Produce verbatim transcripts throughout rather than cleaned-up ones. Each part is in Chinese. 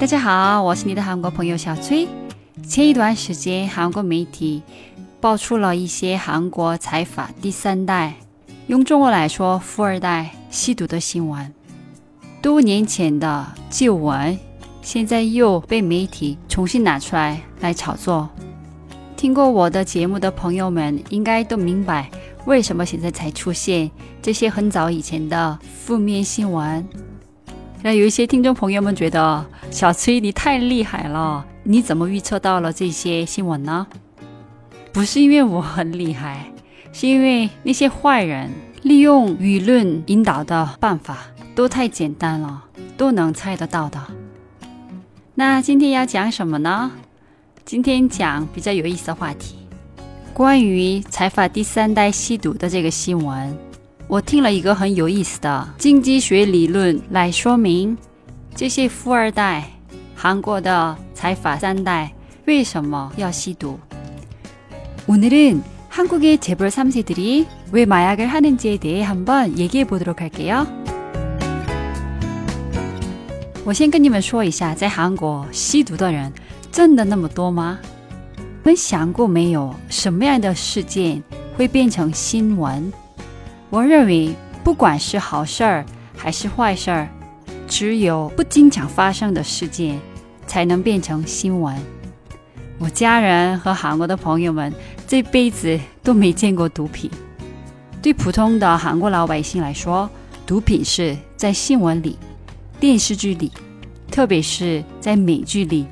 大家好，我是你的韩国朋友小崔。前一段时间，韩国媒体爆出了一些韩国财阀第三代，用中国来说，富二代吸毒的新闻。多年前的旧闻，现在又被媒体重新拿出来来炒作。听过我的节目的朋友们，应该都明白为什么现在才出现这些很早以前的负面新闻。那有一些听众朋友们觉得，小崔你太厉害了，你怎么预测到了这些新闻呢？不是因为我很厉害，是因为那些坏人利用舆论引导的办法都太简单了，都能猜得到的。那今天要讲什么呢？今天讲比较有意思的话题，关于财阀第三代吸毒的这个新闻。我听了一个很有意思的经济学理论来说明这些富二代，韩国的财阀三代为什么要吸毒。오늘은 한국의 재벌 삼 세들이 왜 마약을 하는지에 대해 한번 얘기해 보도록 할게요。我先跟你们说一下，在韩国吸毒的人真的那么多吗？你们想过没有，什么样的事件会变成新闻？我认为不管是好事儿还是坏事儿，只有不经常发生的事件才能变成新闻。我家人和韩国的朋友们这辈子都没见过毒品。对普通的韩国老百姓来说，毒品是在新闻里、电视剧里，特别是在美剧里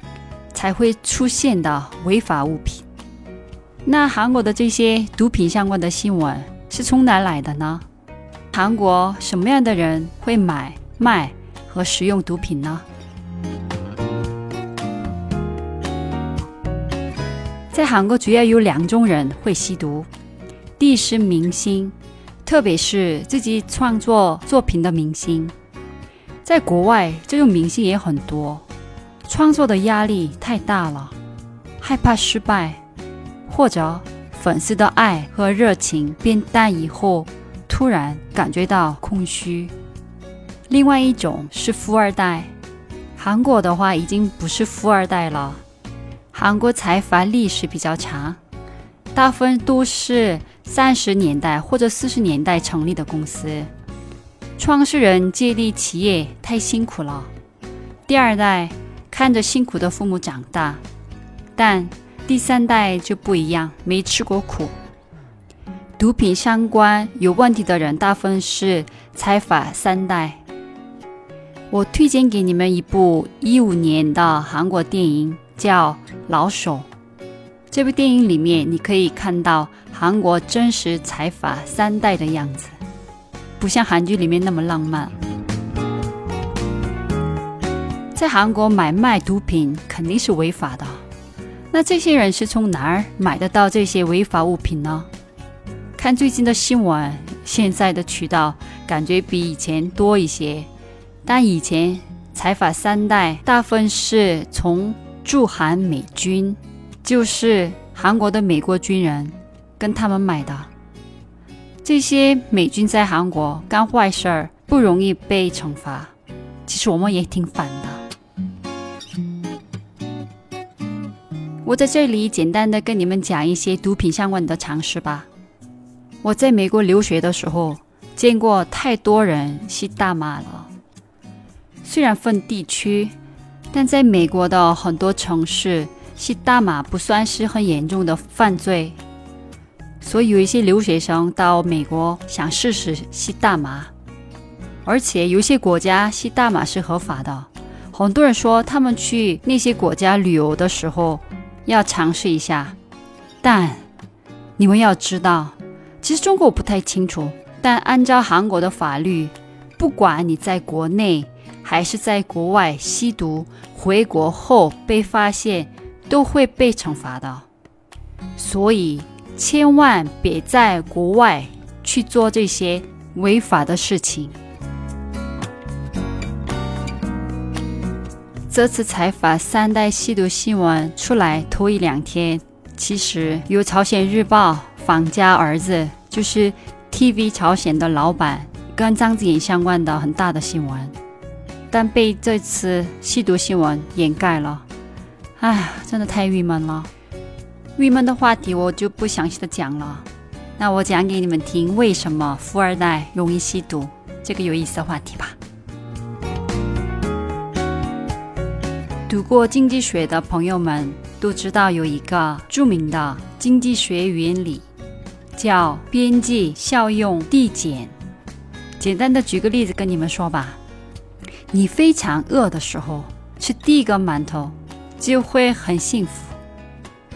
才会出现的违法物品。那韩国的这些毒品相关的新闻是从哪来的呢？韩国什么样的人会买、卖和使用毒品呢？在韩国主要有两种人会吸毒，第一是明星，特别是自己创作作品的明星。在国外，这种明星也很多，创作的压力太大了，害怕失败，或者粉丝的爱和热情变淡以后，突然感觉到空虚。另外一种是富二代，韩国的话已经不是富二代了。韩国财阀历史比较长，大部分都是三十年代或者四十年代成立的公司，创始人建立企业太辛苦了。第二代看着辛苦的父母长大，但第三代就不一样，没吃过苦。毒品相关有问题的人大部分是财阀三代。我推荐给你们一部一五年的韩国电影，叫《老手》。这部电影里面你可以看到韩国真实财阀三代的样子，不像韩剧里面那么浪漫。在韩国买卖毒品肯定是违法的，那这些人是从哪儿买得到这些违法物品呢？看最近的新闻，现在的渠道感觉比以前多一些，但以前财阀三代大部分是从驻韩美军，就是韩国的美国军人跟他们买的。这些美军在韩国干坏事儿不容易被惩罚，其实我们也挺反的。我在这里简单的跟你们讲一些毒品相关的常识吧。我在美国留学的时候，见过太多人吸大麻了。虽然分地区，但在美国的很多城市，吸大麻不算是很严重的犯罪。所以有一些留学生到美国想试试吸大麻，而且有些国家吸大麻是合法的。很多人说他们去那些国家旅游的时候要尝试一下，但你们要知道，其实中国我不太清楚，但按照韩国的法律，不管你在国内还是在国外吸毒，回国后被发现都会被惩罚的。所以千万别在国外去做这些违法的事情。这次财阀三代吸毒新闻出来头一两天，其实由朝鲜日报访家儿子，就是 T V 朝鲜的老板，跟张子妍相关的很大的新闻。但被这次吸毒新闻掩盖了。唉，真的太郁闷了。郁闷的话题我就不详细的讲了，那我讲给你们听为什么富二代容易吸毒，这个有意思的话题吧。读过经济学的朋友们都知道有一个著名的经济学原理叫边际效用递减。简单的举个例子跟你们说吧，你非常饿的时候吃第一个馒头就会很幸福，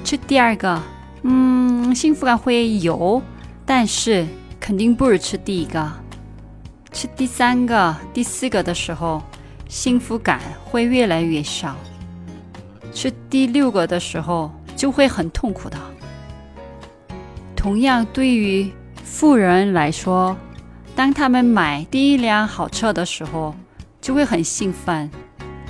吃第二个嗯，幸福感会有，但是肯定不如吃第一个。吃第三个第四个的时候幸福感会越来越少，吃第六个的时候就会很痛苦的。同样对于富人来说，当他们买第一辆好车的时候就会很兴奋，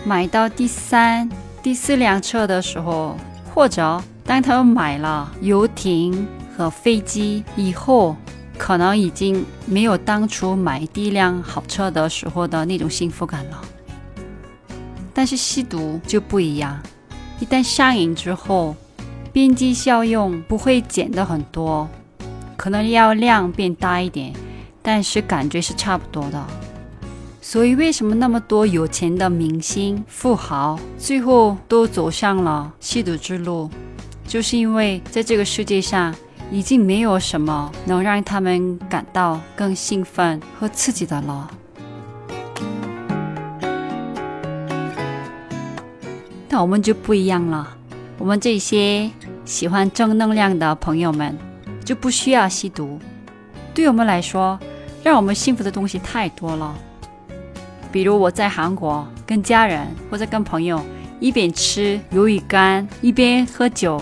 买到第三第四辆车的时候，或者当他们买了游艇和飞机以后，可能已经没有当初买第一辆好车的时候的那种幸福感了。但是吸毒就不一样，一旦上瘾之后，边际效用不会减的很多，可能要量变大一点，但是感觉是差不多的。所以为什么那么多有钱的明星、富豪最后都走上了吸毒之路，就是因为在这个世界上已经没有什么能让他们感到更兴奋和刺激的了。那我们就不一样了，我们这些喜欢正能量的朋友们就不需要吸毒。对我们来说，让我们幸福的东西太多了，比如我在韩国跟家人或者跟朋友一边吃鱿鱼干一边喝酒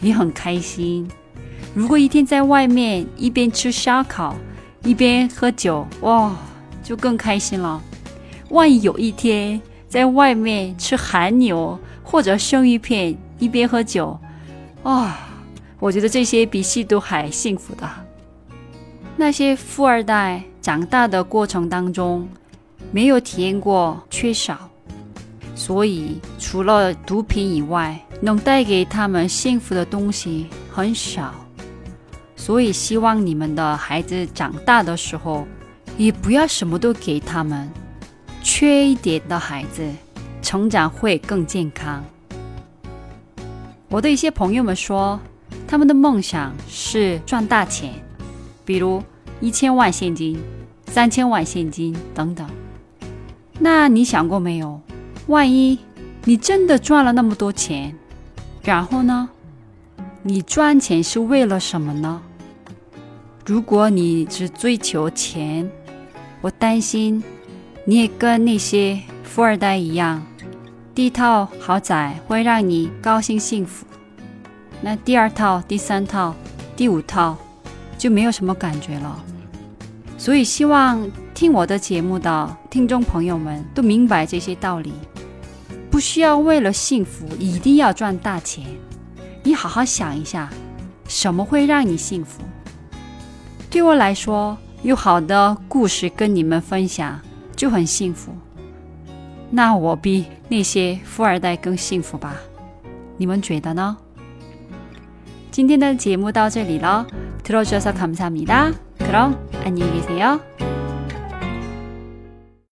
也很开心。如果一天在外面一边吃烧烤一边喝酒，哇，就更开心了。万一有一天在外面吃韩牛或者生鱼片一边喝酒，哦，我觉得这些比吸毒还幸福的。那些富二代长大的过程当中没有体验过缺少，所以除了毒品以外能带给他们幸福的东西很少。所以希望你们的孩子长大的时候也不要什么都给他们，缺一点的孩子成长会更健康。我的一些朋友们说他们的梦想是赚大钱，比如一千万现金、三千万现金等等。那你想过没有，万一你真的赚了那么多钱，然后呢？你赚钱是为了什么呢？如果你只追求钱，我担心你也跟那些富二代一样，第一套豪宅会让你高兴幸福，那第二套、第三套、第五套就没有什么感觉了。所以希望听我的节目的听众朋友们都明白这些道理，不需要为了幸福一定要赚大钱，你好好想一下什么会让你幸福。对我来说，有好的故事跟你们分享就很幸福，那我比那些富二代更幸福吧，你们觉得呢？今天的节目到这里了，들어주셔서 감사합니다. 그럼 안녕히 계세요.